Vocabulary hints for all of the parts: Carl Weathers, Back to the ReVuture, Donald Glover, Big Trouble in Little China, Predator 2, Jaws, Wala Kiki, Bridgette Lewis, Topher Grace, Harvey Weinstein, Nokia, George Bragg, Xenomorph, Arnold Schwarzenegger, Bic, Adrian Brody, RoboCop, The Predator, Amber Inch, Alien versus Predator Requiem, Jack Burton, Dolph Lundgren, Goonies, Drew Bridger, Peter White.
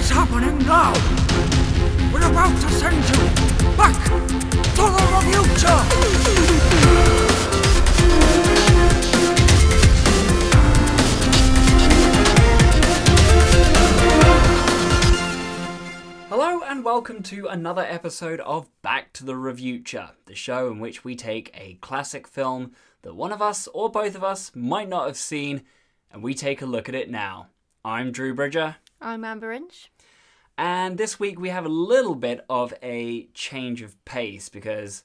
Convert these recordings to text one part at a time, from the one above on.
is happening now? We're about to send you back to the ReVuture! Hello and welcome to another episode of Back to the ReVuture, the show in which we take a classic film that one of us or both of us might not have seen, and we take a look at it now. I'm Drew Bridger. I'm Amber Inch. And this week we have a little bit of a change of pace because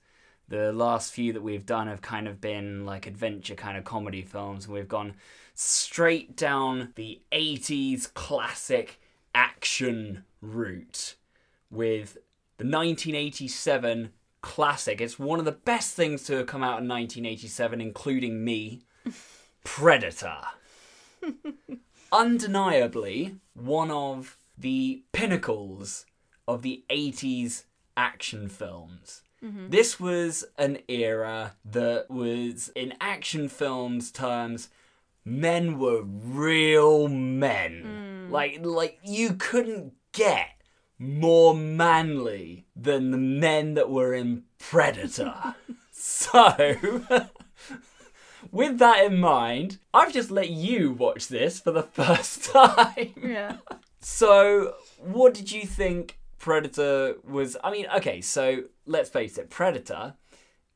the last few that we've done have kind of been like adventure kind of comedy films, and we've gone straight down the 80s classic action route with the 1987 classic. It's one of the best things to have come out in 1987, including me, Predator. Undeniably, one of the pinnacles of the 80s action films. Mm-hmm. This was an era that was, in action films terms, men were real men. Mm. Like you couldn't get more manly than the men that were in Predator. So... with that in mind, I've just let you watch this for the first time. Yeah. So, what did you think Predator was? I mean, okay, so let's face it. Predator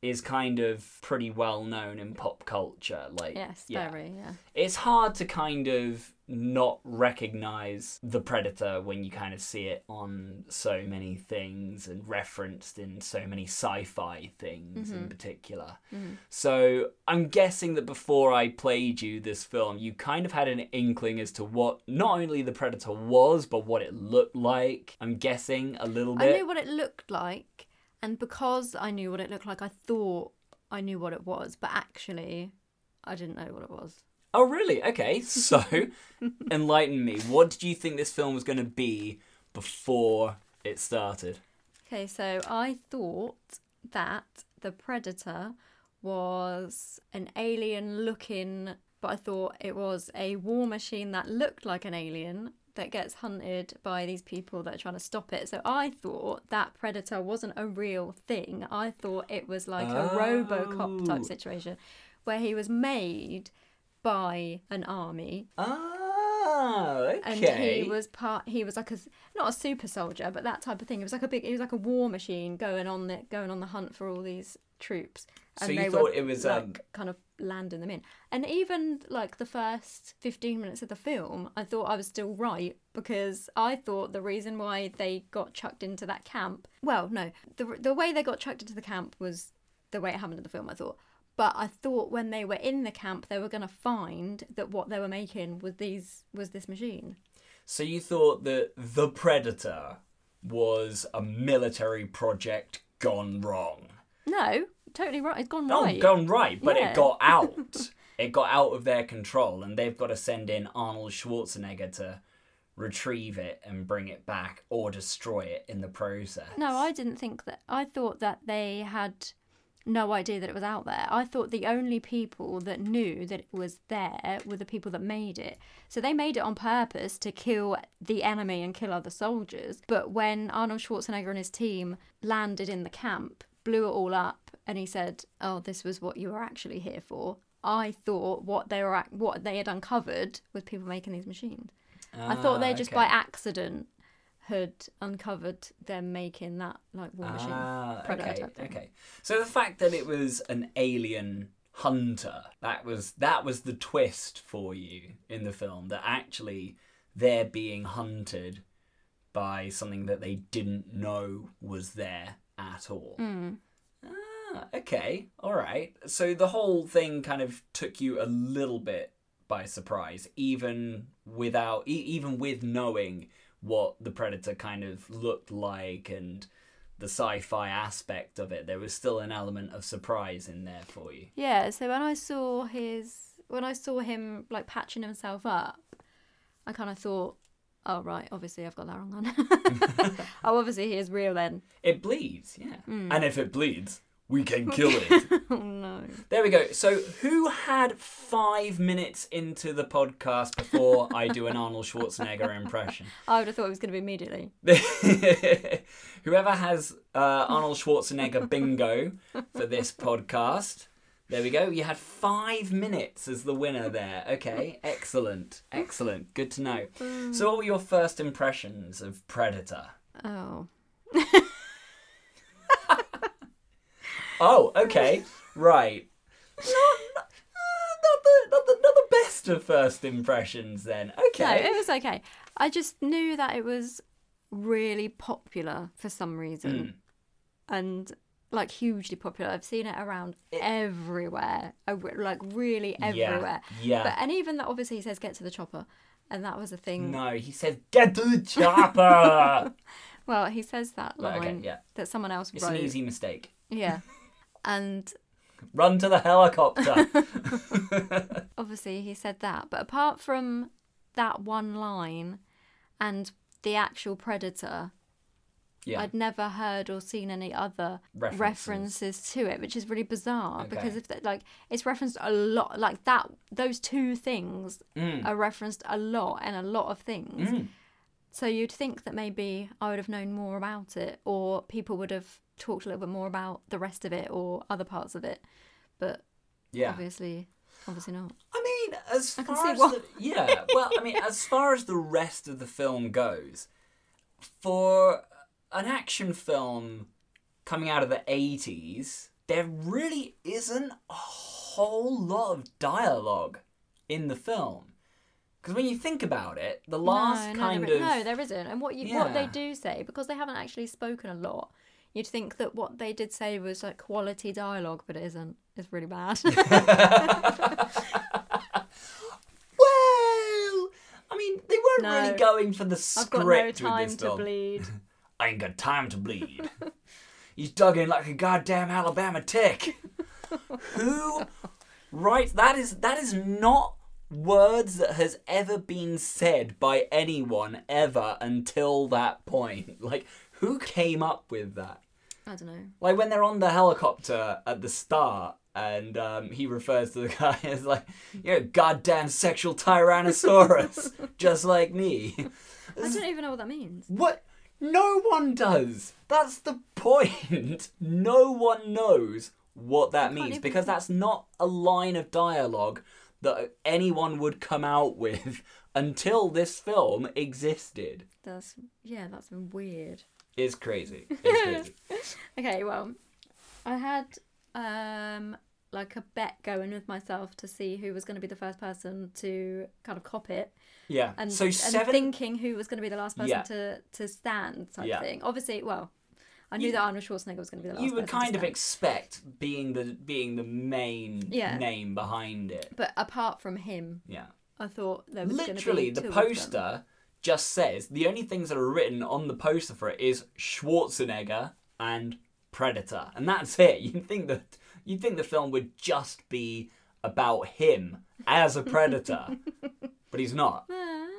is kind of pretty well known in pop culture. Like, yes, very, yeah. It's hard to kind of not recognise the Predator when you kind of see it on so many things and referenced in so many sci-fi things in particular. Mm-hmm. So I'm guessing that before I played you this film, you kind of had an inkling as to what not only the Predator was, but what it looked like. I'm guessing a little bit. I knew what it looked like, and because I knew what it looked like, I thought I knew what it was, but actually I didn't know what it was. Oh, really? Okay, so enlighten me. What did you think this film was going to be before it started? Okay, so I thought that the Predator was an alien-looking, but I thought it was a war machine that looked like an alien that gets hunted by these people that are trying to stop it. So I thought that Predator wasn't a real thing. I thought it was like a RoboCop type situation where he was made... by an army. Oh, okay. And he was part. He was like a not a super soldier, but that type of thing. It was like a big. It was like a war machine going on the hunt for all these troops. And so you thought it was like, kind of landing them in. And even like the first 15 minutes of the film, I thought I was still right because I thought the reason why they got chucked into that camp. Well, no, the way they got chucked into the camp was the way it happened in the film. I thought. But I thought when they were in the camp, they were going to find that what they were making was this machine. So you thought that the Predator was a military project gone wrong? No, totally right. It's gone right. Oh, gone right, but yeah. It got out. It got out of their control, and they've got to send in Arnold Schwarzenegger to retrieve it and bring it back or destroy it in the process. No, I didn't think that. I thought that they had... no idea that it was out there. I thought the only people that knew that it was there were the people that made it. So they made it on purpose to kill the enemy and kill other soldiers. But when Arnold Schwarzenegger and his team landed in the camp, blew it all up, and he said, "Oh, this was what you were actually here for." I thought what they had uncovered was people making these machines. I thought they just by accident had uncovered them making that like war machine product. Okay. So the fact that it was an alien hunter, that was the twist for you in the film, that actually they're being hunted by something that they didn't know was there at all. Mm. Ah, okay, all right. So the whole thing kind of took you a little bit by surprise, even with knowing what the Predator kind of looked like and the sci-fi aspect of it. There was still an element of surprise in there for you. Yeah, so when I saw him like patching himself up, I kind of thought, oh right, obviously I've got that wrong on. Oh, obviously he is real then. It bleeds, yeah. Mm. And if it bleeds, We can kill it. Oh, no. There we go. So who had 5 minutes into the podcast before I do an Arnold Schwarzenegger impression? I would have thought it was going to be immediately. Whoever has Arnold Schwarzenegger bingo for this podcast, there we go. You had 5 minutes as the winner there. Okay, excellent. Excellent. Good to know. So what were your first impressions of Predator? Oh. Oh, okay, right. Not the best of first impressions then. Okay. No, it was okay. I just knew that it was really popular for some reason. Mm. And, like, hugely popular. I've seen it around everywhere. Really everywhere. Yeah. And even that, obviously, he says, get to the chopper. And that was a thing. No, he said, get to the chopper! Well, he says that line that someone else wrote. It's an easy mistake. Yeah. And run to the helicopter. Obviously, he said that. But apart from that one line and the actual Predator, I'd never heard or seen any other references to it, which is really bizarre because if it's referenced a lot, like that. Those two things are referenced a lot in a lot of things. Mm. So you'd think that maybe I would have known more about it, or people would have talked a little bit more about the rest of it or other parts of it, but obviously not. I mean, as far as the rest of the film goes, for an action film coming out of the 80s, there really isn't a whole lot of dialogue in the film. Because when you think about it, the last there isn't. And what they do say, because they haven't actually spoken a lot. You'd think that what they did say was like quality dialogue, but it isn't. It's really bad. Well, I mean, they weren't really going for the script with this film. I've got no time to bleed. I ain't got time to bleed. He's dug in like a goddamn Alabama tick. Who writes? That is not words that has ever been said by anyone ever until that point. Like, who came up with that? I don't know. Like, when they're on the helicopter at the start and he refers to the guy as, like, goddamn sexual Tyrannosaurus, just like me. I don't even know what that means. What? No one does. That's the point. No one knows what that means because that's not a line of dialogue that anyone would come out with until this film existed. That's weird. It's crazy. Okay, well, I had a bet going with myself to see who was going to be the first person to kind of cop it. Yeah. And thinking who was going to be the last person to stand thing. Obviously, well, I knew that Arnold Schwarzenegger was going to be the last person. You would kind of expect being the main name behind it. But apart from him, I thought there was going to be two. Literally, the poster just says the only things that are written on the poster for it is Schwarzenegger and Predator, and that's it. You'd think the film would just be about him as a predator, but he's not. That's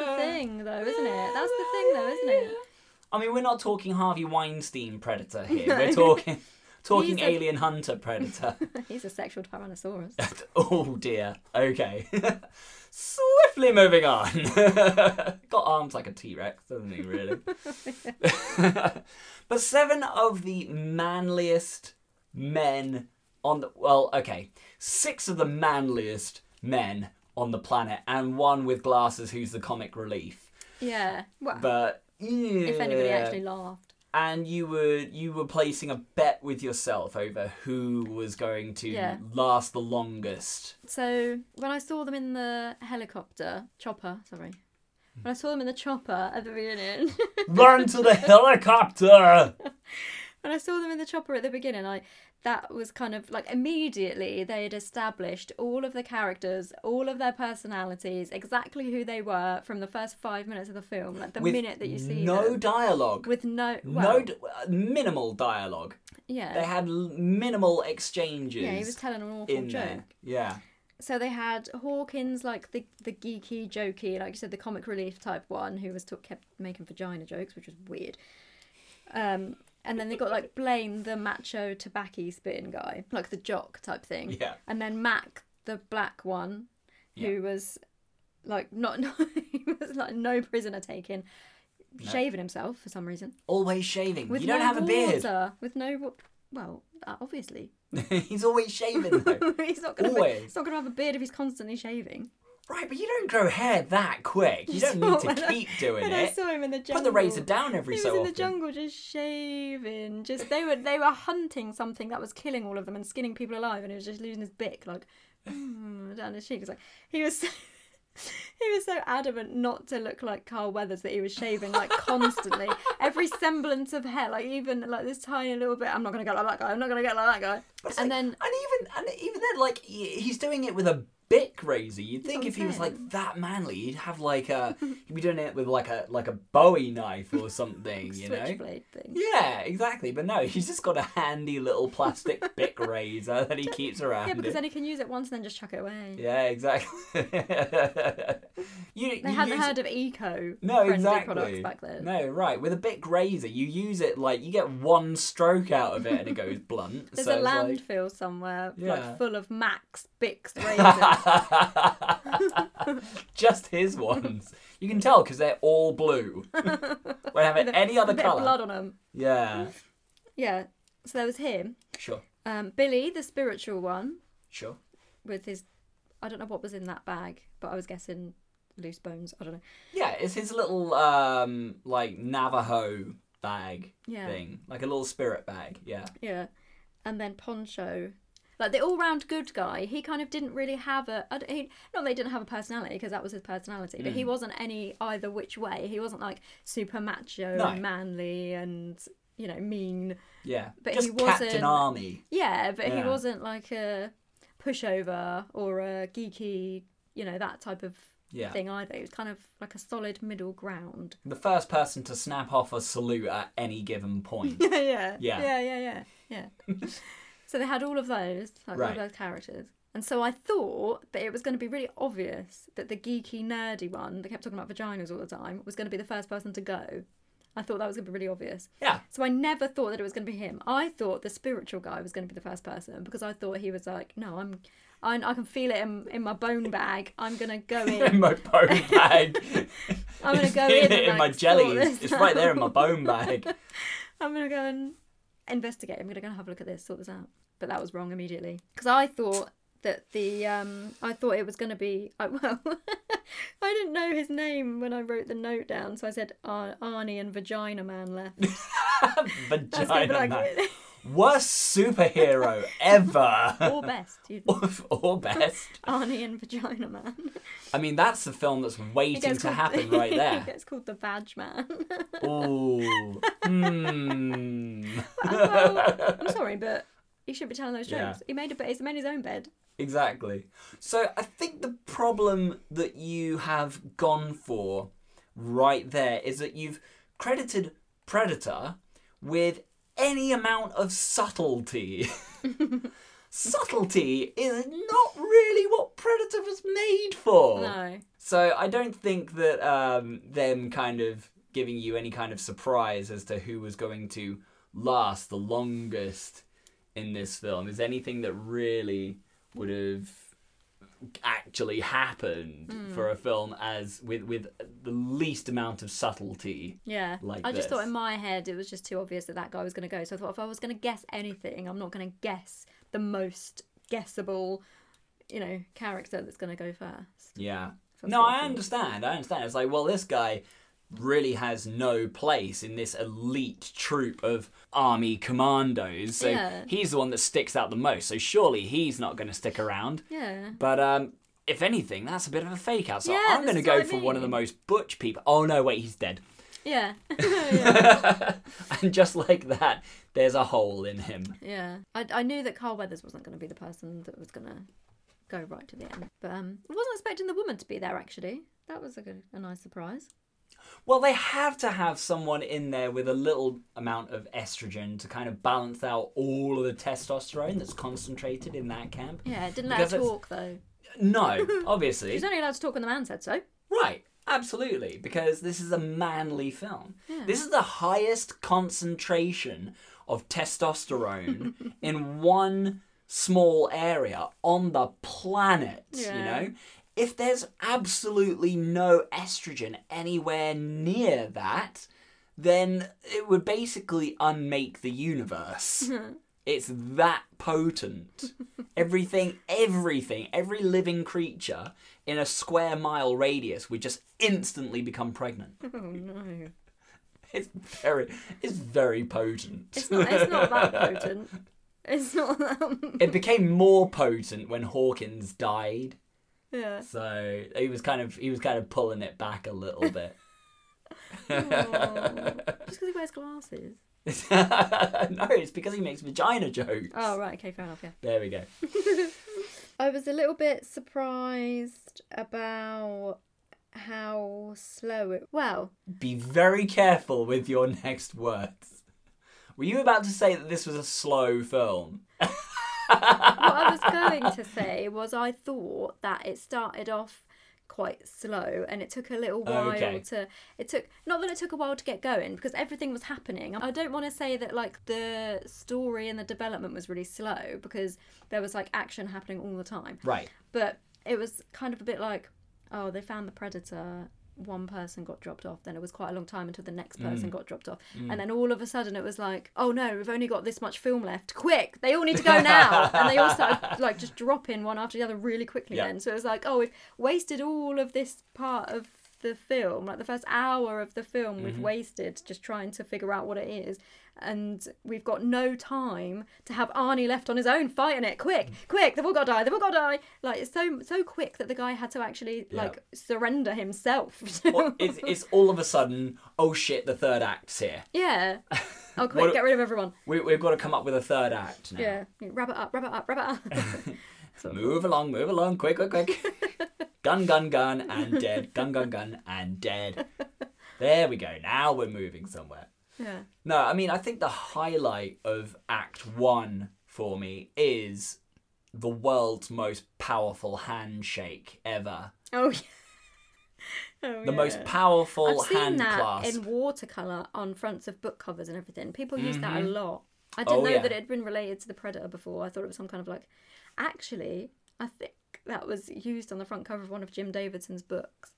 the thing, though, isn't it? That's the thing, though, isn't it? I mean, we're not talking Harvey Weinstein Predator here. No. We're talking alien hunter predator. He's a sexual Tyrannosaurus. Oh dear. Okay. Swiftly moving on. Got arms like a T-Rex, doesn't he, really? But seven of the manliest men on the... Well, okay. Six of the manliest men on the planet and one with glasses who's the comic relief. Yeah. Well, but... Yeah. If anybody actually laughed. And you were placing a bet with yourself over who was going to last the longest. So when I saw them in the chopper at the beginning. Run to the helicopter! When I saw them in the chopper at the beginning, that was kind of like immediately they had established all of the characters, all of their personalities, exactly who they were from the first 5 minutes of the film, like the minute that you see them. No dialogue. With minimal dialogue. Yeah. They had minimal exchanges. Yeah, he was telling an awful joke. There. Yeah. So they had Hawkins, like the geeky, jokey, like you said, the comic relief type one, who kept making vagina jokes, which was weird. And then they got like Blaine, the macho tobacco spitting guy, like the jock type thing. Yeah. And then Mac, the black one, who was like he was like no prisoner taken, shaving himself for some reason. Always shaving. With you don't have a beard. With no, well, obviously. He's always shaving though. He's not going to have a beard if he's constantly shaving. Right, but you don't grow hair that quick. You don't need to keep doing it. I saw him in the jungle. Put the razor down every so often. He was in the jungle just shaving. Just they were hunting something that was killing all of them and skinning people alive, and he was just losing his bick like down his cheek. It's like he was so adamant not to look like Carl Weathers that he was shaving like constantly. Every semblance of hair, like even like this tiny little bit. I'm not gonna get like that guy. I'm not gonna get like that guy. But and like, then and even then, like he's doing it with a Bic razor. You'd think if he was like that manly, he'd have like a he'd be doing it with like a Bowie knife or something, you know? Switchblade thing. Yeah, exactly. But no, he's just got a handy little plastic Bic razor that he keeps around. Yeah, because then he can use it once and then just chuck it away. Yeah, exactly. They hadn't heard of eco-friendly products back then. No, right. With a Bic razor, you use it like you get one stroke out of it and it goes blunt. There's a landfill somewhere like full of Max Bic's razors. Just his ones. You can tell because they're all blue. Won't have any other colour. Blood on them. Yeah. Yeah. So there was him. Sure. Billy, the spiritual one. Sure. With his, I don't know what was in that bag, but I was guessing loose bones. I don't know. Yeah, it's his little like Navajo bag thing, like a little spirit bag. Yeah. Yeah, and then Poncho. Like, the all-round good guy, he kind of didn't really have a... Not that he didn't have a personality, because that was his personality, but he wasn't any either which way. He wasn't, like, super macho and manly and, you know, mean. Yeah, but just he wasn't, Captain Army. Yeah, but he wasn't, like, a pushover or a geeky, you know, that type of thing either. He was kind of like a solid middle ground. The first person to snap off a salute at any given point. Yeah. So they had all of those, like all those characters. And so I thought that it was going to be really obvious that the geeky, nerdy one that kept talking about vaginas all the time was going to be the first person to go. I thought that was going to be really obvious. Yeah. So I never thought that it was going to be him. I thought the spiritual guy was going to be the first person because I thought he was like, no, I can feel it in my bone bag. I'm going to go in. In my bone bag. I'm going to go in. And, in my jellies. It's right there in my bone bag. I'm going to go and investigate. I'm going to go and have a look at this, sort this out. But that was wrong immediately because I thought that the I thought it was going to be I didn't know his name when I wrote the note down, so I said Arnie and Vagina Man left. Vagina Man, worst superhero ever, or best, or best. Arnie and Vagina Man. I mean, that's the film that's waiting to happen right there. It's called The Vag Man. Oh, well, I'm sorry, but. He shouldn't be telling those jokes. Yeah. He's made his own bed. Exactly. So I think the problem that you have gone for right there is that you've credited Predator with any amount of subtlety. Subtlety is not really what Predator was made for. No. So I don't think that them kind of giving you any kind of surprise as to who was going to last the longest in this film is anything that really would have actually happened for a film as with the least amount of subtlety. Yeah, like I just thought in my head it was just too obvious that guy was going to go. So I thought if I was going to guess anything, I'm not going to guess the most guessable, you know, character that's going to go first. Yeah. No, I understand. It's like, well, this guy really has no place in this elite troop of army commandos. So he's the one that sticks out the most. So surely he's not going to stick around. Yeah. But if anything, that's a bit of a fake out. So I'm going to go for one of the most butch people. Oh, no, wait, he's dead. Yeah. And just like that, there's a hole in him. Yeah. I knew that Carl Weathers wasn't going to be the person that was going to go right to the end. But I wasn't expecting the woman to be there, actually. That was a nice surprise. Well, they have to have someone in there with a little amount of estrogen to kind of balance out all of the testosterone that's concentrated in that camp. Yeah, didn't let her talk, though. No, obviously. She's only allowed to talk when the man said so. Right. Absolutely, because this is a manly film. Yeah. This is the highest concentration of testosterone in one small area on the planet, yeah. You know? If there's absolutely no estrogen anywhere near that, then it would basically unmake the universe. It's that potent. Everything, every living creature in a square mile radius would just instantly become pregnant. Oh, no. It's very potent. It's not that potent. It's not that... It became more potent when Hawkins died. Yeah. So he was kind of pulling it back a little bit. Oh, just because he wears glasses. No, it's because he makes vagina jokes. Oh, right, okay, fair enough, yeah. There we go. I was a little bit surprised about how slow it... Well... Be very careful with your next words. Were you about to say that this was a slow film? What I was going to say was I thought that it started off quite slow and it took a little while to get going because everything was happening. I don't want to say that like the story and the development was really slow because there was like action happening all the time. Right. But it was kind of a bit like, oh, they found the predator, one person got dropped off, then it was quite a long time until the next person got dropped off. And then all of a sudden it was like, oh no, we've only got this much film left. Quick, they all need to go now. And they all started like just dropping one after the other really quickly then. So it was like, oh, we've wasted all of this part of the film, like the first hour of the film we've wasted just trying to figure out what it is. And we've got no time to have Arnie left on his own fighting it. Quick, they've all got to die. Like, it's so quick that the guy had to actually, like, surrender himself. Well, it's all of a sudden, oh shit, the third act's here. Yeah. Oh, quick, get rid of everyone. We've got to come up with a third act now. Yeah, wrap it up. So. Move along, quick. Gun, and dead. Gun, and dead. There we go, now we're moving somewhere. Yeah. No, I mean, I think the highlight of Act 1 for me is the world's most powerful handshake ever. Oh, yeah. The most powerful hand clasp. I've seen that in watercolour on fronts of book covers and everything. People use that a lot. I didn't know that it had been related to the Predator before. I thought it was some kind of like... Actually, I think that was used on the front cover of one of Jim Davidson's books.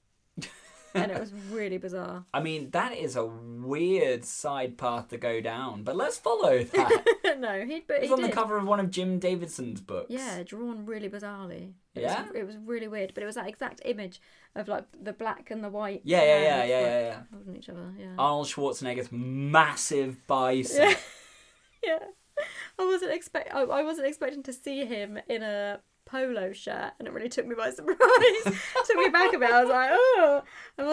And it was really bizarre. I mean, that is a weird side path to go down, but let's follow that. No, he did. The cover of one of Jim Davidson's books. Yeah, drawn really bizarrely. It was really weird, but it was that exact image of like the black and the white. Yeah. Holding each other. Yeah. Arnold Schwarzenegger's massive bicep. Yeah. I wasn't expecting to see him in a polo shirt, and it really took me by surprise. Took me back a bit. I was like, oh, I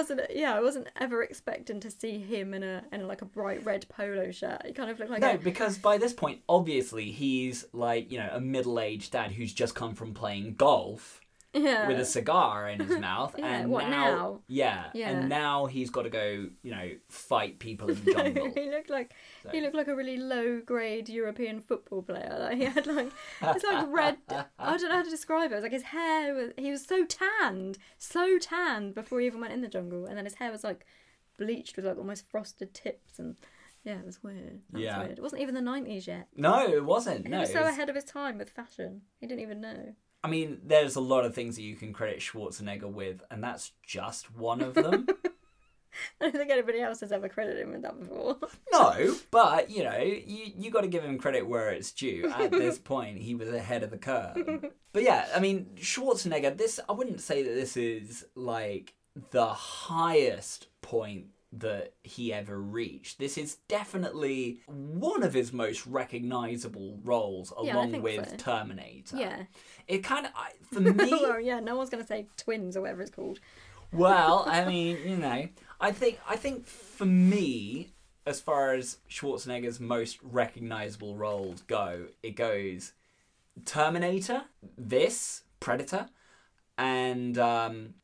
wasn't ever expecting to see him in a like a bright red polo shirt. He kind of looked like because by this point, obviously, he's like, you know, a middle-aged dad who's just come from playing golf with a cigar in his mouth. Yeah, and now? Yeah, and now he's got to go, you know, fight people in the jungle. He looked like a really low-grade European football player. Like, he had like, it's like red, I don't know how to describe it. It was like his hair, he was so tanned before he even went in the jungle. And then his hair was like bleached with like almost frosted tips and... Yeah, it was weird. It wasn't even the 90s yet. No, it wasn't. He was so ahead of his time with fashion. He didn't even know. I mean, there's a lot of things that you can credit Schwarzenegger with, and that's just one of them. I don't think anybody else has ever credited him with that before. No, but, you know, you got to give him credit where it's due. At this point, he was ahead of the curve. But yeah, I mean, Schwarzenegger, I wouldn't say that this is, like, the highest point that he ever reached. This is definitely one of his most recognisable roles, along with Terminator. Yeah. It kind of, for me... Well, yeah, no one's going to say Twins or whatever it's called. Well, I mean, you know, I think for me, as far as Schwarzenegger's most recognisable roles go, it goes Terminator, this, Predator, and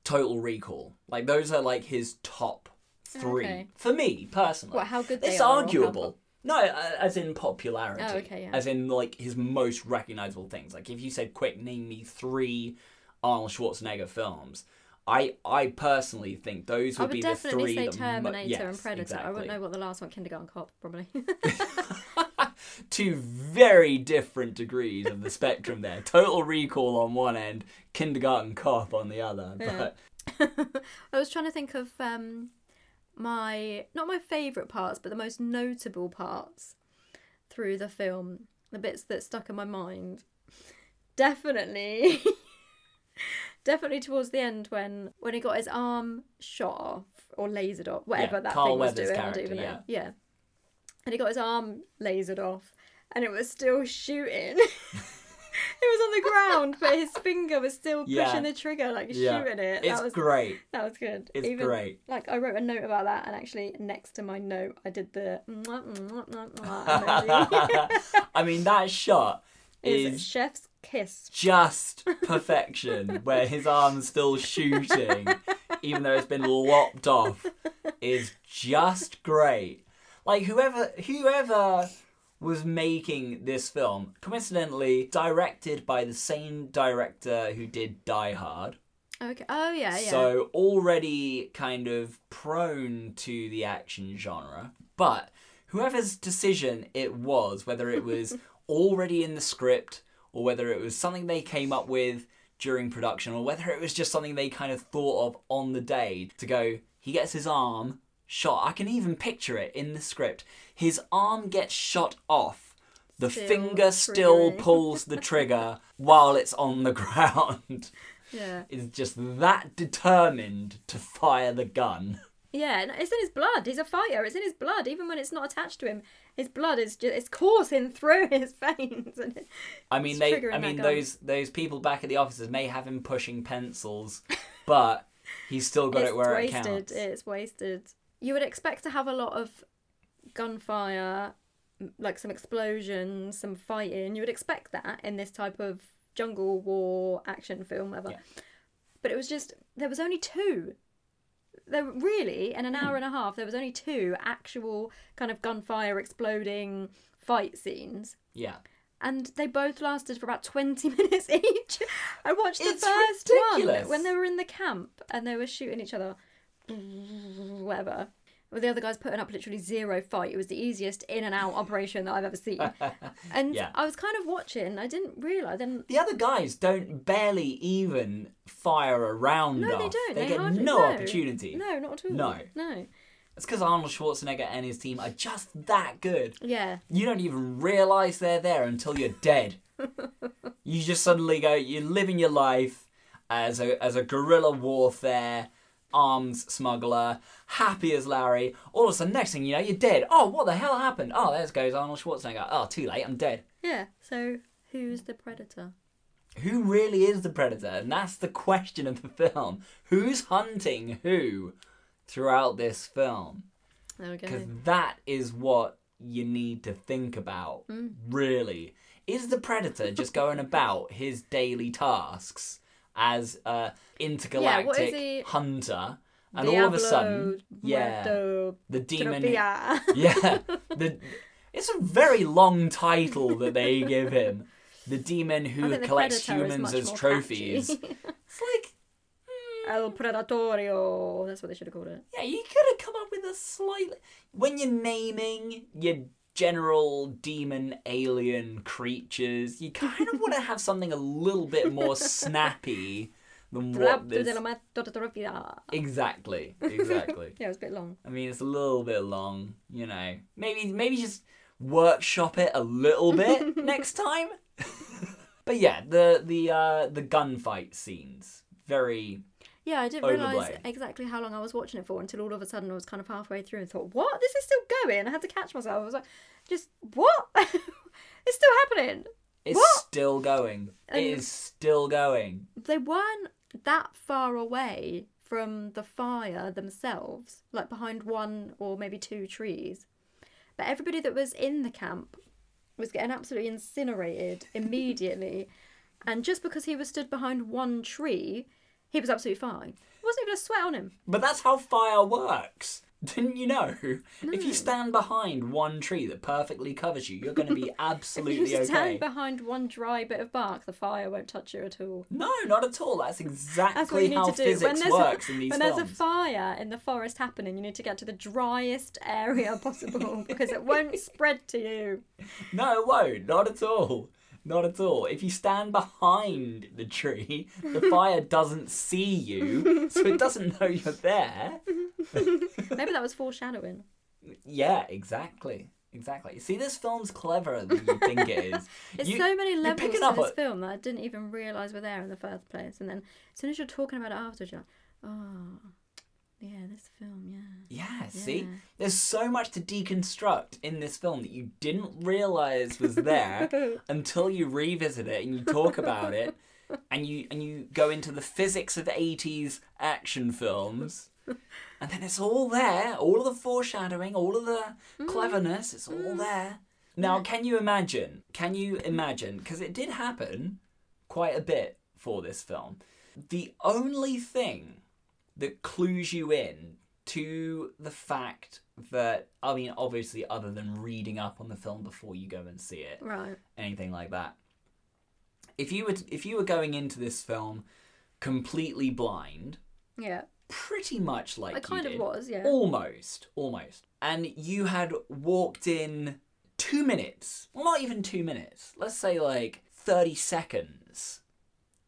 Total Recall. Like, those are, like, his top three. Okay. For me, personally. Well, how good they are. It's arguable. No, as in popularity. Oh, okay, yeah. As in, like, his most recognisable things. Like, if you said, quick, name me three Arnold Schwarzenegger films, I personally think those would be the three. I would definitely say Terminator and Predator. Exactly. I wouldn't know what the last one, Kindergarten Cop, probably. Two very different degrees of the spectrum there. Total Recall on one end, Kindergarten Cop on the other. Yeah. But I was trying to think of not my favourite parts, but the most notable parts through the film. The bits that stuck in my mind. Definitely towards the end when he got his arm shot off or lasered off, whatever that Carl thing was Weathers doing. I don't even know. Yeah. And he got his arm lasered off and it was still shooting. It was on the ground, but his finger was still pushing the trigger, shooting it. That was great. That was good. It's great. Like, I wrote a note about that, and actually, next to my note, I did the... I mean, that shot is chef's kiss. Just perfection, where his arm's still shooting, even though it's been lopped off, is just great. Like, whoever was making this film, coincidentally directed by the same director who did Die Hard. Okay. Oh, yeah. So already kind of prone to the action genre. But whoever's decision it was, whether it was already in the script or whether it was something they came up with during production or whether it was just something they kind of thought of on the day to go, he gets his arm shot. I can even picture it in the script. His arm gets shot off. The finger still pulls the trigger while it's on the ground. Yeah. It's just that determined to fire the gun. Yeah, it's in his blood. He's a fighter. It's in his blood. Even when it's not attached to him, his blood is just, it's coursing through his veins. And those people back at the offices may have him pushing pencils, but he's still got it where it counts. It's wasted. You would expect to have a lot of gunfire, like some explosions, some fighting. You would expect that in this type of jungle war action film, whatever. Yeah. But it was just, there was only two. There really, in an hour and a half, there was only two actual kind of gunfire, exploding fight scenes. Yeah. And they both lasted for about 20 minutes each. I watched the first one when they were in the camp and they were shooting each other. Whatever. Well, the other guy's putting up literally zero fight. It was the easiest in and out operation that I've ever seen. And I was kind of watching. I didn't realise. The other guys don't barely even fire a round off. No, they don't. They get hardly, no opportunity. No, not at all. No. It's because Arnold Schwarzenegger and his team are just that good. Yeah. You don't even realise they're there until you're dead. You just suddenly go, you're living your life as a guerrilla warfare arms smuggler, happy as Larry. All of a sudden, next thing you know, you're dead. Oh, what the hell happened? Oh, there goes Arnold Schwarzenegger. Oh, too late, I'm dead. Yeah, so who's the predator? Who really is the predator? And that's the question of the film. Who's hunting who throughout this film? There we go. Because that is what you need to think about, really. Is the predator just going about his daily tasks as an intergalactic hunter, and Diablo, all of a sudden, the demon, it's a very long title that they give him, the demon who collects humans as trophies. It's like El Predatorio. That's what they should have called it. Yeah, you could have come up with a slightly, when you're naming your general demon alien creatures, you kind of want to have something a little bit more snappy than what this... Exactly. Yeah, it was a bit long. I mean, it's a little bit long, you know. Maybe just workshop it a little bit next time. But yeah, the gunfight scenes, very... Yeah, I didn't realise exactly how long I was watching it for until all of a sudden I was kind of halfway through and thought, what? This is still going? I had to catch myself. I was like, just, what? It's still happening. Still going. It is still going. They weren't that far away from the fire themselves, like behind one or maybe two trees. But everybody that was in the camp was getting absolutely incinerated immediately. And just because he was stood behind one tree... He was absolutely fine. There wasn't even a sweat on him. But that's how fire works. Didn't you know? No. If you stand behind one tree that perfectly covers you, you're going to be absolutely okay. If you stand behind one dry bit of bark, the fire won't touch you at all. No, not at all. That's exactly how physics works in these films. When there's a fire in the forest happening, you need to get to the driest area possible because it won't spread to you. No, it won't. Not at all. Not at all. If you stand behind the tree, the fire doesn't see you, so it doesn't know you're there. Maybe that was foreshadowing. Yeah, exactly. See, this film's cleverer than you think it is. It's so many levels to this film that I didn't even realise were there in the first place. And then as soon as you're talking about it afterwards, you're like, oh, yeah, this film, yeah. Yeah, see? There's so much to deconstruct in this film that you didn't realise was there until you revisit it and you talk about it and you go into the physics of 80s action films and then it's all there, all of the foreshadowing, all of the cleverness, it's all there. Now, can you imagine, because it did happen quite a bit for this film, the only thing that clues you in to the fact that, I mean, obviously other than reading up on the film before you go and see it, right? Anything like that. If you were going into this film completely blind, yeah, pretty much like I you kind did, of was, yeah, almost, and you had walked in 2 minutes, well, not even 2 minutes, let's say like 30 seconds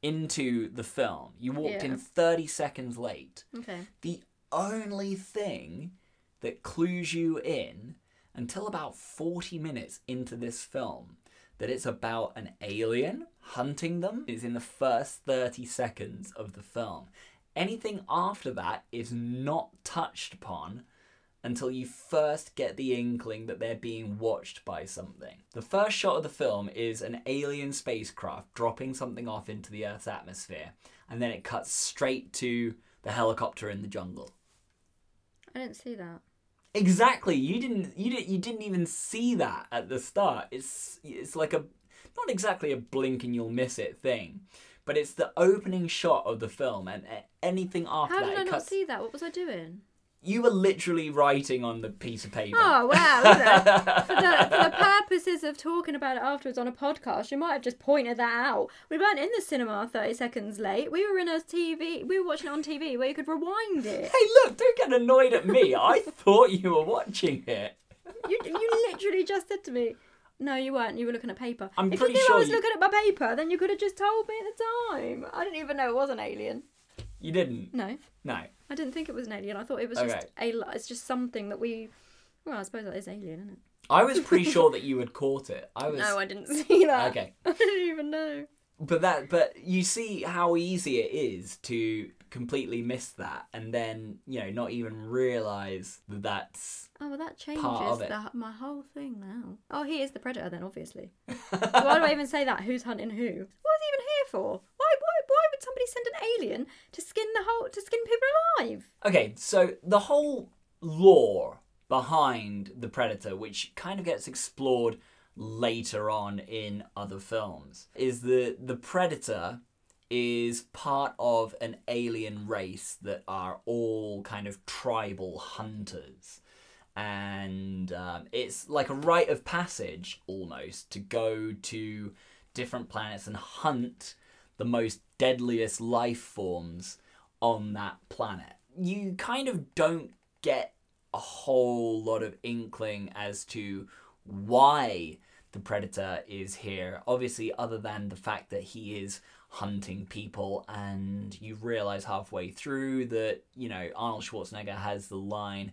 into the film. You walked in 30 seconds late. Okay. The only thing that clues you in until about 40 minutes into this film that it's about an alien hunting them is in the first 30 seconds of the film. Anything after that is not touched upon until you first get the inkling that they're being watched by something. The first shot of the film is an alien spacecraft dropping something off into the Earth's atmosphere, and then it cuts straight to the helicopter in the jungle. I didn't see that. Exactly, you didn't even see that at the start. It's like a, not exactly a blink and you'll miss it thing, but it's the opening shot of the film, and anything after that. How did I not see that? What was I doing? You were literally writing on the piece of paper. Oh, wow. For the purposes of talking about it afterwards on a podcast, you might have just pointed that out. We weren't in the cinema 30 seconds late. We were in a TV. We were watching it on TV where you could rewind it. Hey, look, don't get annoyed at me. I thought you were watching it. You literally just said to me, no, you weren't. You were looking at paper. If you knew I was looking at my paper, then you could have just told me at the time. I didn't even know it was an alien. You didn't? No. I didn't think it was an alien. I thought it was it's just something that we... Well, I suppose that is alien, isn't it? I was pretty sure that you had caught it. No, I didn't see that. Okay. I didn't even know. But you see how easy it is to completely miss that and then, you know, not even realise that that's part of it. Oh, well, that changes my whole thing now. Oh, he is the predator then, obviously. Why do I even say that? Who's hunting who? What is he even here for? Why would somebody send an alien to skin people alive? Okay, so the whole lore behind the Predator, which kind of gets explored later on in other films, is the Predator is part of an alien race that are all kind of tribal hunters. And it's like a rite of passage, almost, to go to different planets and hunt the most deadliest life forms on that planet. You kind of don't get a whole lot of inkling as to why the Predator is here, obviously, other than the fact that he is hunting people, and you realise halfway through that, you know, Arnold Schwarzenegger has the line,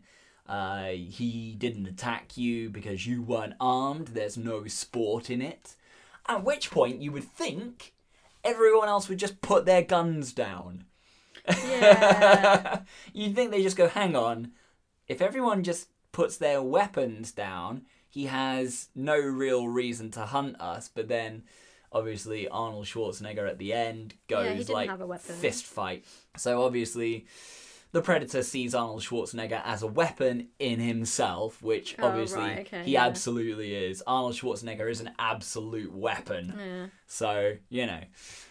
he didn't attack you because you weren't armed, there's no sport in it. At which point you would think everyone else would just put their guns down. Yeah. You'd think they just go, hang on, if everyone just puts their weapons down, he has no real reason to hunt us. But then, obviously, Arnold Schwarzenegger at the end goes like fist fight. So obviously, the Predator sees Arnold Schwarzenegger as a weapon in himself, which he absolutely is. Arnold Schwarzenegger is an absolute weapon. Yeah. So, you know.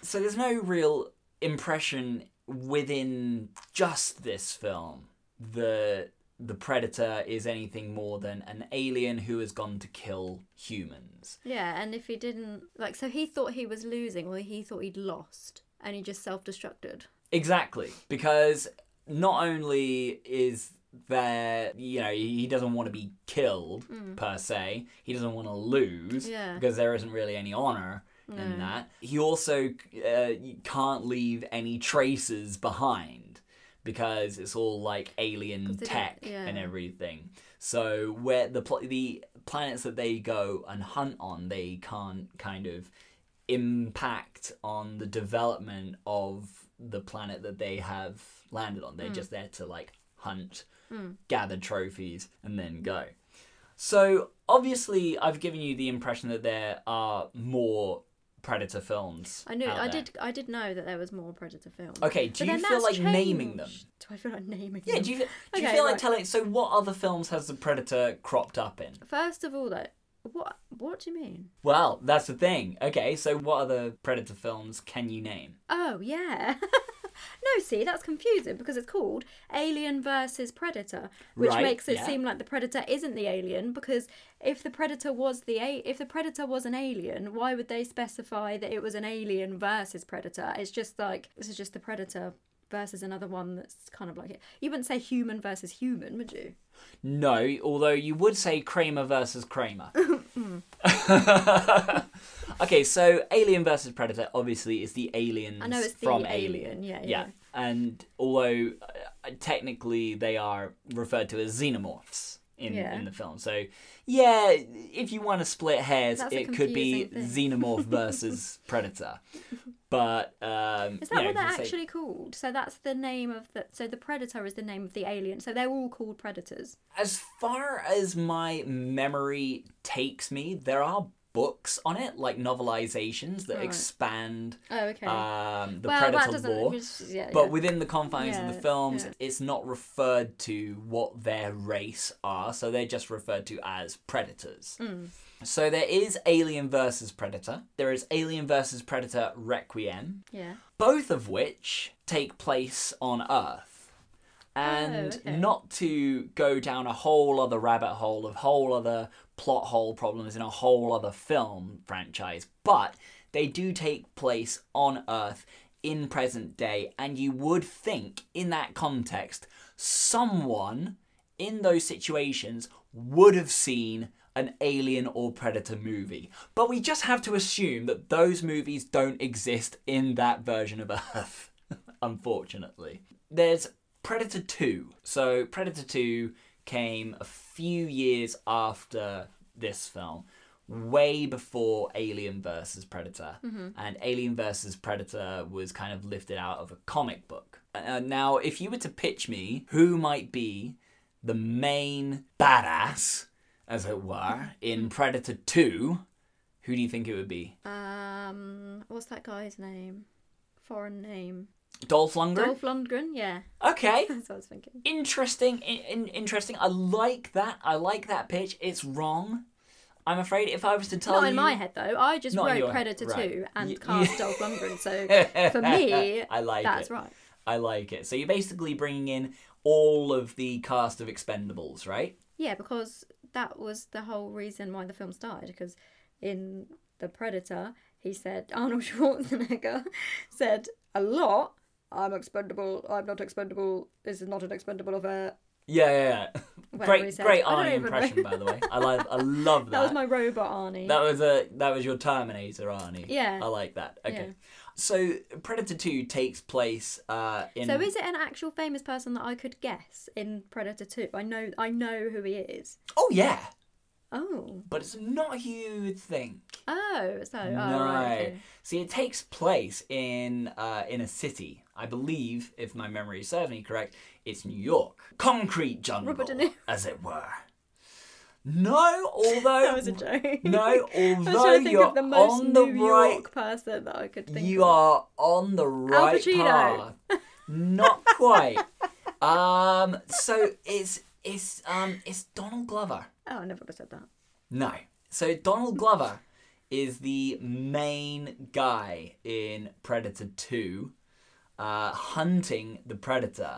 So there's no real impression within just this film that the Predator is anything more than an alien who has gone to kill humans. Yeah, and if he didn't... Like, so he thought he was losing, or he thought he'd lost, and he just self-destructed. Exactly, because not only is... there, you know, he doesn't want to be killed per se. He doesn't want to lose because there isn't really any honor in that. He also can't leave any traces behind because it's all like alien tech and everything. So where the planets that they go and hunt on, they can't kind of impact on the development of the planet that they have landed on. They're just there to like hunt. Gather trophies, and then go. So, obviously, I've given you the impression that there are more Predator films. I did know that there was more Predator films. Okay, do you feel like naming them? Do I feel like naming them? Yeah, do you feel like telling... So, what other films has the Predator cropped up in? First of all, though, what do you mean? Well, that's the thing. Okay, so what other Predator films can you name? Oh, yeah. No, see, that's confusing because it's called Alien versus Predator, which makes it seem like the Predator isn't the alien. Because if the Predator was an alien, why would they specify that it was an alien versus Predator? It's just like this is just the Predator versus another one that's kind of like it. You wouldn't say human versus human, would you? No, although you would say Kramer versus Kramer. Okay, so Alien versus Predator obviously is the aliens from Alien. Yeah. And although technically they are referred to as xenomorphs in the film. So, yeah, if you want to split hairs, it could be xenomorph versus Predator. But is that what they're actually called? So that's the name of the. So the Predator is the name of the alien. So they're all called Predators. As far as my memory takes me, there are books on it, like novelizations that expand the Predator lore. But within the confines of the films, it's not referred to what their race are. So they're just referred to as Predators. So there is Alien versus Predator. There is Alien versus Predator Requiem. Yeah. Both of which take place on Earth. And not to go down a whole other rabbit hole of whole other plot hole problems in a whole other film franchise, but they do take place on Earth in present day, and you would think in that context, someone in those situations would have seen an Alien or Predator movie. But we just have to assume that those movies don't exist in that version of Earth, unfortunately. There's Predator 2. So Predator 2 came a few years after this film, way before Alien vs. Predator. And Alien vs. Predator was kind of lifted out of a comic book. Now, if you were to pitch me who might be the main badass, as it were, in Predator 2, who do you think it would be? What's that guy's name? Foreign name. Dolph Lundgren? Dolph Lundgren, yeah. Okay. That's what I was thinking. Interesting. Interesting. I like that. I like that pitch. It's wrong. I'm afraid if I was to tell you... Not in my head, though. I just wrote Predator 2 and cast Dolph Lundgren. So for me, that's right. I like it. So you're basically bringing in all of the cast of Expendables, right? Yeah, because... that was the whole reason why the film started, because in The Predator, he said, Arnold Schwarzenegger said a lot, I'm expendable, I'm not expendable, this is not an expendable affair. Yeah. Great Arnie impression, by the way. I love that. That was my robot Arnie. That was your Terminator Arnie. Yeah. I like that. Okay. Yeah. So Predator 2 takes place in... So is it an actual famous person that I could guess in Predator 2? I know who he is. Oh, yeah. Oh. But it's not who you'd think. Oh, so... No. Right, okay. See, it takes place in a city. I believe, if my memory serves me correct, it's New York. Concrete jungle, as it were. No, although... that was a joke. No, although you're on the right... person that I could think you of. Are on the right path. Not quite. So it's Donald Glover. Oh, I never would have said that. No. So Donald Glover is the main guy in Predator 2 hunting the Predator.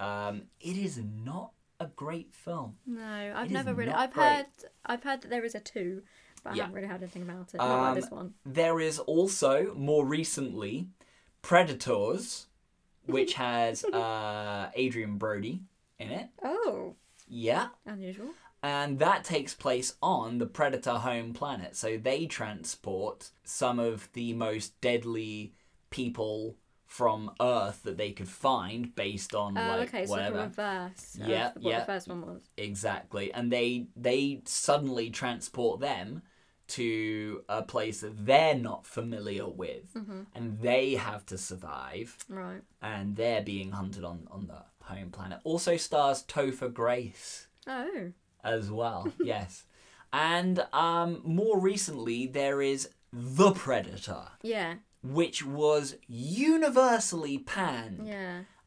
It is not a great film. No, I've never really. I've heard that there is a 2, but I haven't really heard anything about it. Not about this one. There is also more recently Predators, which has Adrian Brody in it. Oh. Yeah. Unusual. And that takes place on the Predator home planet. So they transport some of the most deadly people from Earth that they could find based on whatever. So the reverse of what the first one was. Exactly. And they suddenly transport them to a place that they're not familiar with, and they have to survive. Right. And they're being hunted on the home planet. Also stars Topher Grace. Oh. As well, yes. And more recently, there is The Predator. Yeah. Which was universally panned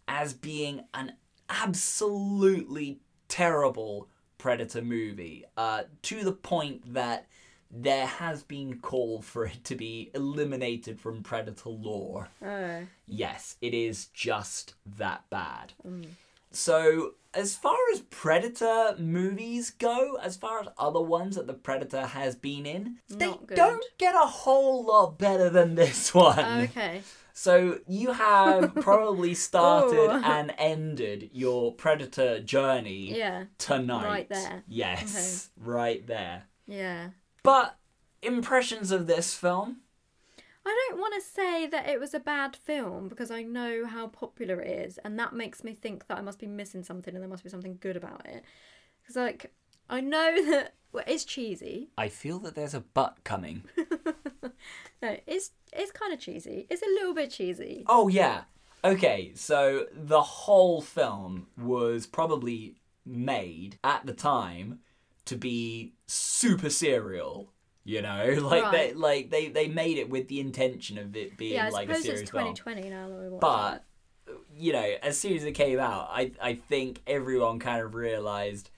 as being an absolutely terrible Predator movie, to the point that there has been call for it to be eliminated from Predator lore. Oh. Yes, it is just that bad. Mm. So, as far as Predator movies go, as far as other ones that the Predator has been in, they don't get a whole lot better than this one. Okay. So you have probably started and ended your Predator journey tonight. Right there. Yes, right there. Yeah. But impressions of this film? I don't want to say that it was a bad film because I know how popular it is, and that makes me think that I must be missing something and there must be something good about it. Because, like, I know that it's cheesy. I feel that there's a but coming. No, it's kind of cheesy. It's a little bit cheesy. Oh, yeah. Okay, so the whole film was probably made at the time to be super serial. You know, like they made it with the intention of it being like a serious film. Yeah, I suppose it's 2020 now that we watch. But you know, as soon as it came out, I think everyone kind of realised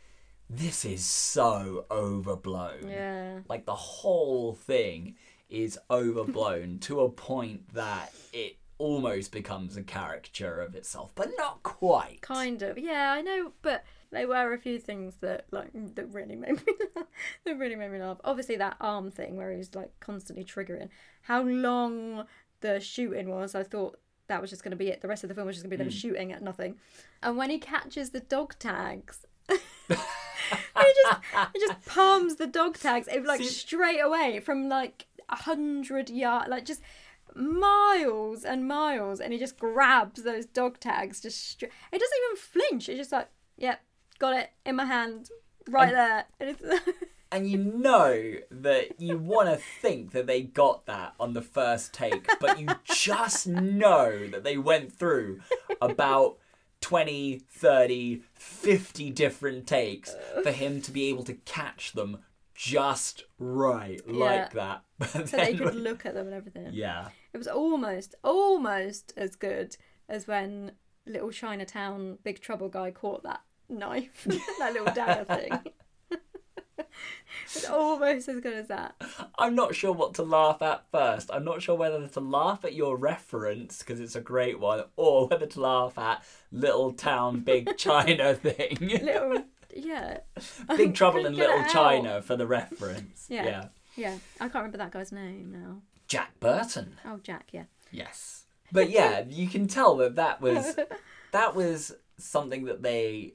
this is so overblown. Yeah, like the whole thing is overblown to a point that it almost becomes a caricature of itself, but not quite. Kind of, yeah, I know, but. There were a few things that really made me laugh. Obviously, that arm thing where he was like constantly triggering. How long the shooting was, I thought that was just going to be it. The rest of the film was just going to be them shooting at nothing. And when he catches the dog tags, he just palms the dog tags straight away from like 100 yards, like just. Miles and miles, and he just grabs those dog tags. It doesn't even flinch. It's just like. Yep, got it in my hand, there. And you know that you want to think that they got that on the first take, but you just know that they went through about 20, 30, 50 different takes for him to be able to catch them just right, like that. But so they could look at them and everything. Yeah. It was almost as good as when... Little Chinatown Big Trouble guy caught that knife, that little dagger thing. It's almost as good as that. I'm not sure what to laugh at first. I'm not sure whether to laugh at your reference, because it's a great one, or whether to laugh at Little Town Big China thing. Big Trouble in Little China for the reference. Yeah. I can't remember that guy's name now. Jack Burton. Oh, Jack, yeah. Yes. But yeah, you can tell that was something that they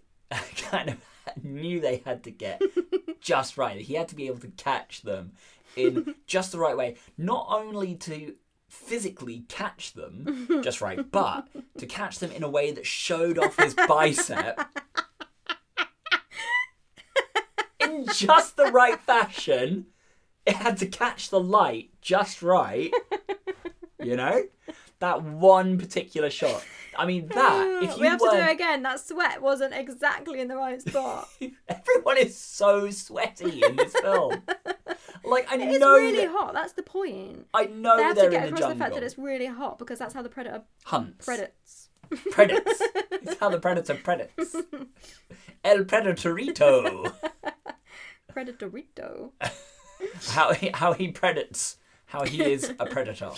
kind of knew they had to get just right. He had to be able to catch them in just the right way, not only to physically catch them just right, but to catch them in a way that showed off his bicep in just the right fashion. It had to catch the light just right, you know? That one particular shot. I mean, that, if you to do it again. That sweat wasn't exactly in the right spot. Everyone is so sweaty in this film. Like, I know... It's really hot. That's the point. I know they're in the jungle. They have to get across the fact that it's really hot because that's how the Predator... Hunts. Predates. It's how the Predator predates. El Predatorito. Predatorito. How he predates. How he is a predator.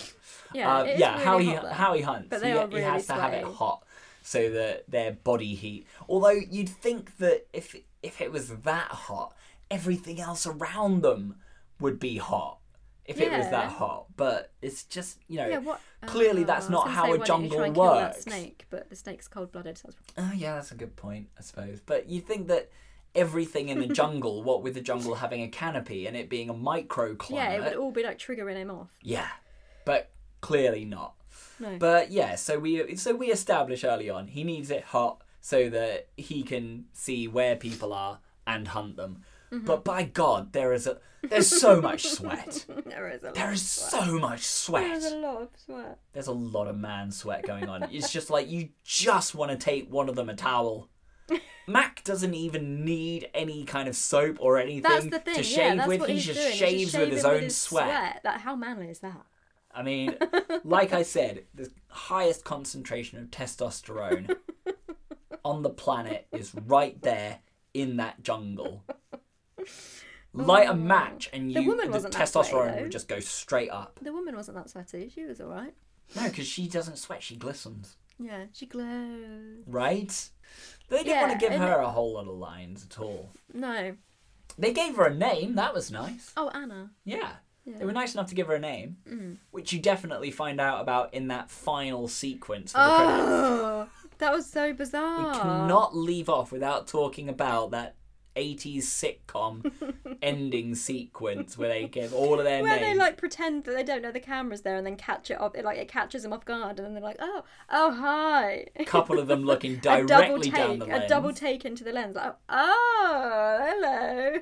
How he hunts. But he has to have it hot. so that their body heat... Although you'd think that if it was that hot, everything else around them would be hot. If it was that hot. But it's just, you know, clearly that's not how a jungle works. I was going to say, why didn't you try and kill that snake, but the snake's cold-blooded. So oh, yeah, that's a good point, I suppose. But you'd think that everything in the jungle, what with the jungle having a canopy and it being a microclimate... Yeah, it would all be, like, triggering him off. Yeah, but clearly not. No. But, yeah, so we establish early on he needs it hot so that he can see where people are and hunt them. Mm-hmm. But by God, there's so much sweat. There's a lot of sweat. There's a lot of man sweat going on. It's just like you just want to take one of them a towel. Mac doesn't even need any kind of soap or anything to shave with. He just shaves with his own sweat. Like, how manly is that? I mean, like I said, the highest concentration of testosterone on the planet is right there in that jungle. Light a match and the testosterone would just go straight up. The woman wasn't that sweaty. She was all right. No, because she doesn't sweat. She glistens. Yeah, she glows. Right? They didn't want to give her a whole lot of lines at all. No. They gave her a name. That was nice. Oh, Anna. Yeah. They were nice enough to give her a name, which you definitely find out about in that final sequence for the credits. Oh, that was so bizarre. We cannot leave off without talking about that 80s sitcom ending sequence where they give all of their names. Where they like pretend that they don't know the camera's there and then catch it off. It catches them off guard and then they're like, oh hi. A couple of them looking directly down the lens. A double take into the lens. Like, oh, hello.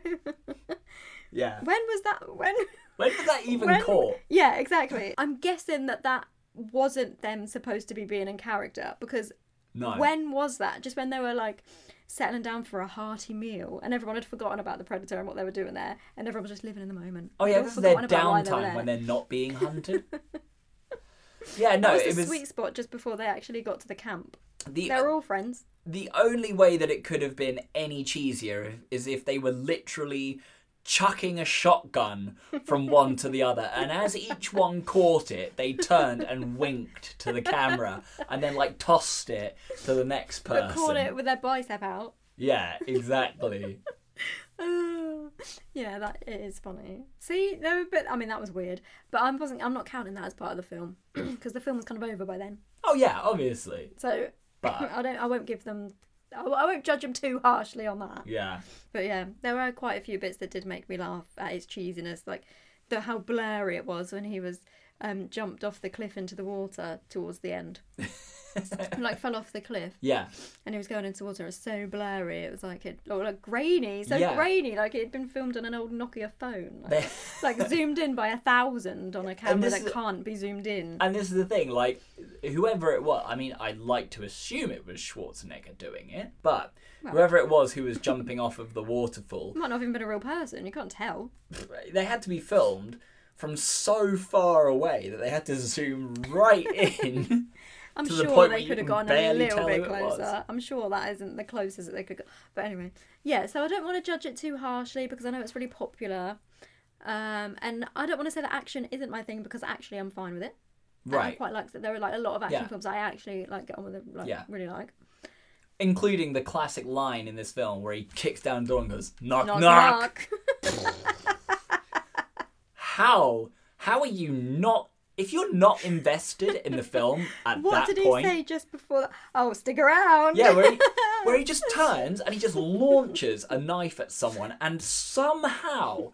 Yeah. When was that even caught? Yeah, exactly. I'm guessing that wasn't them supposed to be being in character because when was that? Just when they were like settling down for a hearty meal and everyone had forgotten about the Predator and what they were doing there and everyone was just living in the moment. Oh yeah, this is their downtime when they're not being hunted. Yeah, no, it was... a sweet spot just before they actually got to the camp. They're all friends. The only way that it could have been any cheesier is if they were literally chucking a shotgun from one to the other, and as each one caught it they turned and winked to the camera and then like tossed it to the next person. They caught it with their bicep out. Yeah, exactly. Yeah, that it is funny. See, they were a bit, I mean that was weird, but I'm not counting that as part of the film because the film was kind of over by then. Oh yeah, obviously. So but I won't judge them too harshly on that. Yeah. But yeah, there were quite a few bits that did make me laugh at his cheesiness, like how blurry it was when he was jumped off the cliff into the water towards the end. Like fell off the cliff. Yeah. And he was going into water. It was so blurry. It was like grainy. So grainy. Like it had been filmed on an old Nokia phone. Like zoomed in by 1,000 on a camera that can't be zoomed in. And this is the thing. Like whoever it was. I mean, I'd like to assume it was Schwarzenegger doing it. But whoever it was who was jumping off of the waterfall. Might not have even been a real person. You can't tell. They had to be filmed from so far away that they had to zoom right in. I'm sure they could have gone a little bit closer. I'm sure that isn't the closest that they could go. But anyway, yeah, so I don't want to judge it too harshly because I know it's really popular. And I don't want to say that action isn't my thing because actually I'm fine with it. Right. And I quite like that there are like a lot of action films I actually like get on with it, really like. Including the classic line in this film where he kicks down the door and goes, knock, knock. How are you not... If you're not invested in the film at that point... What did he say just before that? Oh, stick around. Yeah, where he just turns and he just launches a knife at someone and somehow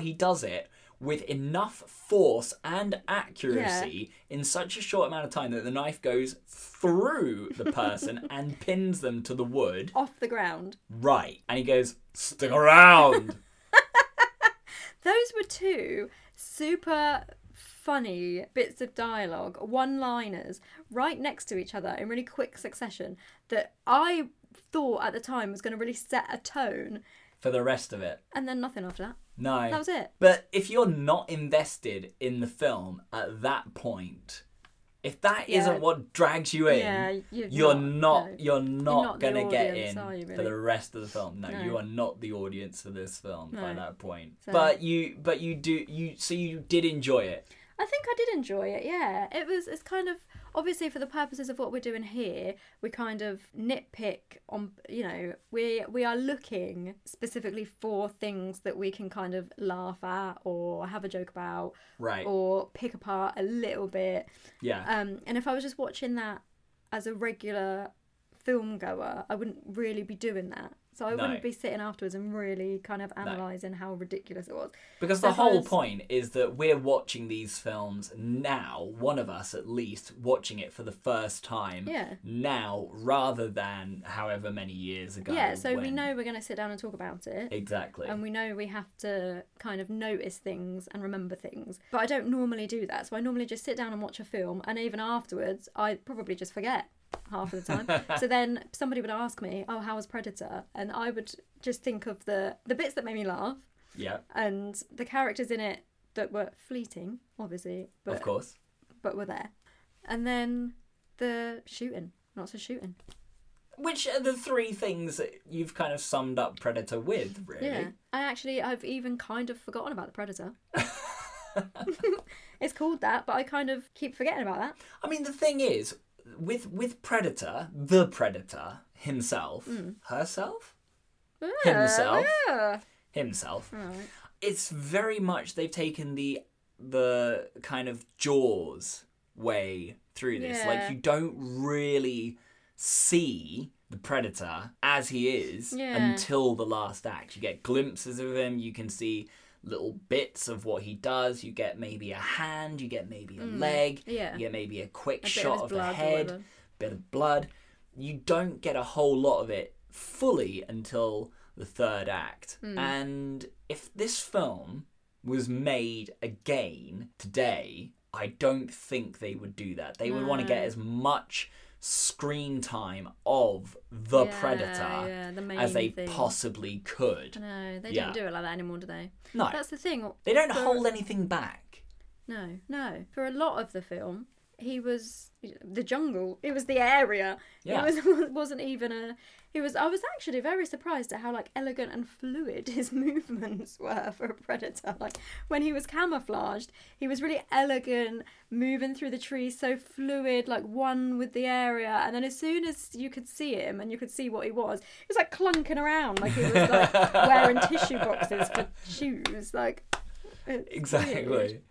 he does it with enough force and accuracy in such a short amount of time that the knife goes through the person and pins them to the wood. Off the ground. Right. And he goes, stick around. Those were two super... funny bits of dialogue, one-liners, right next to each other in really quick succession that I thought at the time was going to really set a tone. For the rest of it. And then nothing after that. No. That was it. But if you're not invested in the film at that point, if that isn't what drags you in, you're not going to get in for the rest of the film. No, you are not the audience for this film by that point. So. But you did enjoy it. I think I did enjoy it, yeah. It's kind of obviously for the purposes of what we're doing here, we kind of nitpick on, you know, we are looking specifically for things that we can kind of laugh at or have a joke about, right, or pick apart a little bit. Yeah. And if I was just watching that as a regular film goer, I wouldn't really be doing that. So I wouldn't be sitting afterwards and really kind of analysing how ridiculous it was. Because the whole point is that we're watching these films now, one of us at least, watching it for the first time now rather than however many years ago. Yeah, so we know we're going to sit down and talk about it. Exactly. And we know we have to kind of notice things and remember things. But I don't normally do that. So I normally just sit down and watch a film, and even afterwards I probably just forget half of the time. So then somebody would ask me, oh, how was Predator? And I would just think of the bits that made me laugh. Yeah. And the characters in it that were fleeting, obviously. But, of course. But were there. And then the shooting. Lots of shooting. Which are the three things that you've kind of summed up Predator with, really. Yeah. I've even kind of forgotten about the Predator. It's called that, but I kind of keep forgetting about that. I mean, the thing is, with Predator, the Predator himself, himself, right, it's very much they've taken the kind of Jaws way through this. Yeah. Like, you don't really see the Predator as he is until the last act. You get glimpses of him, you can see little bits of what he does. You get maybe a hand, you get maybe a leg, you get maybe a quick shot of the head, a bit of blood. You don't get a whole lot of it fully until the third act. And if this film was made again today, I don't think they would do that. They would want to get as much screen time of the Predator the as they possibly could. No, they don't do it like that anymore, do they? No. That's the thing. They don't hold anything back. No, no. For a lot of the film, he was the jungle. It was the area. Yeah. I was actually very surprised at how like elegant and fluid his movements were for a Predator. Like, when he was camouflaged, he was really elegant, moving through the trees so fluid, like one with the area. And then as soon as you could see him and you could see what he was like clunking around, like he was like wearing tissue boxes for shoes. Like, exactly. Weird.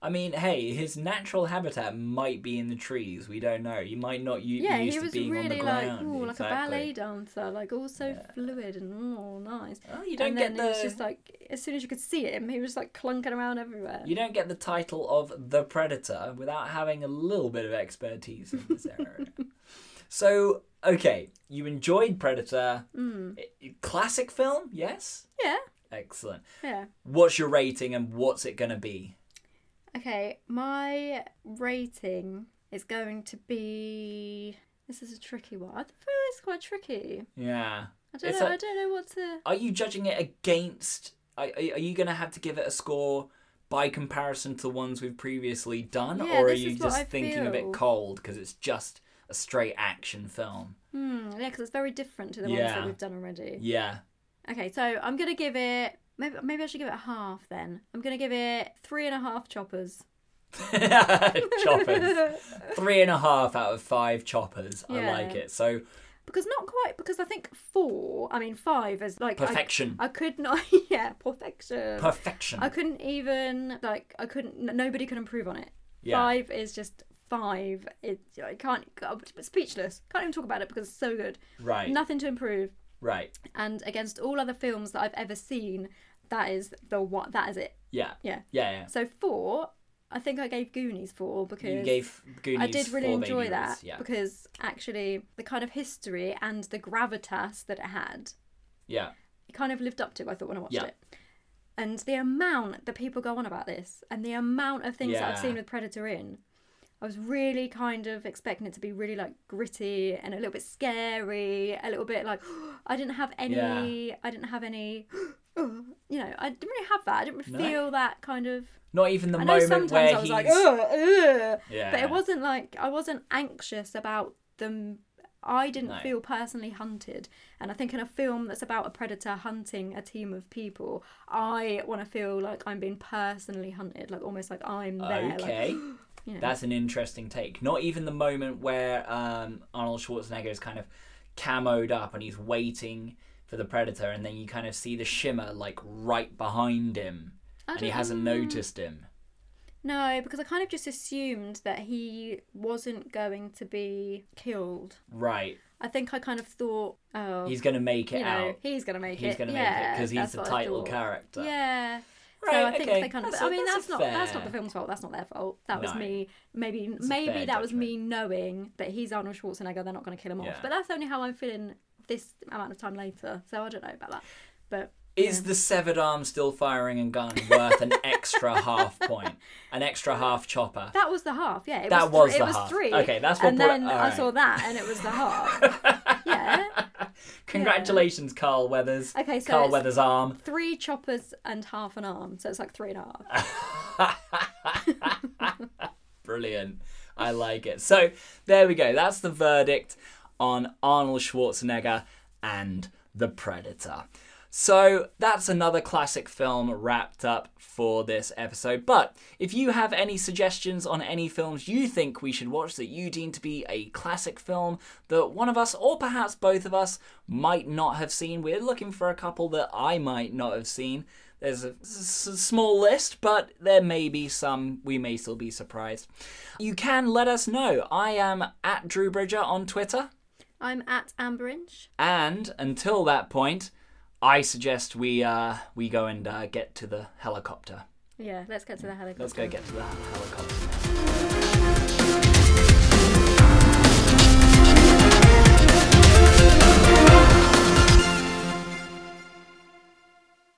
I mean, hey, his natural habitat might be in the trees. We don't know. He might not be used to being really on the ground. Yeah, he was really like a ballet dancer, like all so fluid and nice. Oh, you don't get the... And then just like, as soon as you could see him, he was like clunking around everywhere. You don't get the title of The Predator without having a little bit of expertise in this area. So, okay, you enjoyed Predator. Classic film, yes? Yeah. Excellent. Yeah. What's your rating and what's it going to be? Okay, my rating is going to be... This is a tricky one. I feel it's quite tricky. Yeah. I don't know what to... Are you judging it against... Are you going to have to give it a score by comparison to the ones we've previously done? Yeah, or are you just thinking of it cold because it's just a straight action film? Yeah, because it's very different to the ones that we've done already. Yeah. Okay, so I'm going to give it... Maybe I should give it a half then. I'm going to give it 3.5 choppers. Choppers. 3.5 out of 5 choppers. Yeah. I like it. So... Because not quite, because I think 4, I mean 5 is like... Perfection. I could not, perfection. Perfection. I couldn't even, like, nobody could improve on it. Yeah. 5 is just 5. I'm speechless. Can't even talk about it because it's so good. Right. Nothing to improve. Right. And against all other films that I've ever seen, that is it. Yeah. Yeah. Yeah. Yeah. So 4, I think I gave Goonies 4 because you gave Goonies I did really enjoy that because actually the kind of history and the gravitas that it had, it kind of lived up to, I thought, when I watched it. And the amount that people go on about this and the amount of things that I've seen with Predator in, I was really kind of expecting it to be really like gritty and a little bit scary, a little bit like I didn't have any, I didn't really have that. I didn't feel that kind of. Not even the moment where I was like, but it wasn't like I wasn't anxious about them. I didn't feel personally hunted, and I think in a film that's about a predator hunting a team of people, I want to feel like I'm being personally hunted, like almost like I'm there. Okay. Like, you know. That's an interesting take. Not even the moment where Arnold Schwarzenegger is kind of camoed up and he's waiting for the Predator, and then you kind of see the shimmer like right behind him and he hasn't noticed him. No, because I kind of just assumed that he wasn't going to be killed. Right. I think I kind of thought, oh, he's going to make it out. He's going to make it. He's going to make it because he's the title character. Yeah. Right, so I think they kind of. I mean, that's not the film's fault. That's not their fault. That was me. Maybe that was me knowing that he's Arnold Schwarzenegger. They're not going to kill him off. But that's only how I'm feeling this amount of time later. So I don't know about that. But is the severed arm still firing and gun worth an extra half point? An extra half chopper? That was the half. Yeah, it was three. Okay, that's what. And then I saw that, and it was the half. Yeah. Congratulations, Carl Weathers. Okay, so Carl Weathers' arm. Three choppers and half an arm, so it's like 3.5. Brilliant. I like it. So there we go. That's the verdict on Arnold Schwarzenegger and The Predator. So that's another classic film wrapped up for this episode. But if you have any suggestions on any films you think we should watch that you deem to be a classic film that one of us, or perhaps both of us, might not have seen, we're looking for a couple that I might not have seen. There's a small list, but there may be some. We may still be surprised. You can let us know. I am at Drew Bridger on Twitter. I'm at Amber Inch. And until that point, I suggest we go and get to the helicopter. Yeah, let's get to the helicopter. Let's go get to the helicopter.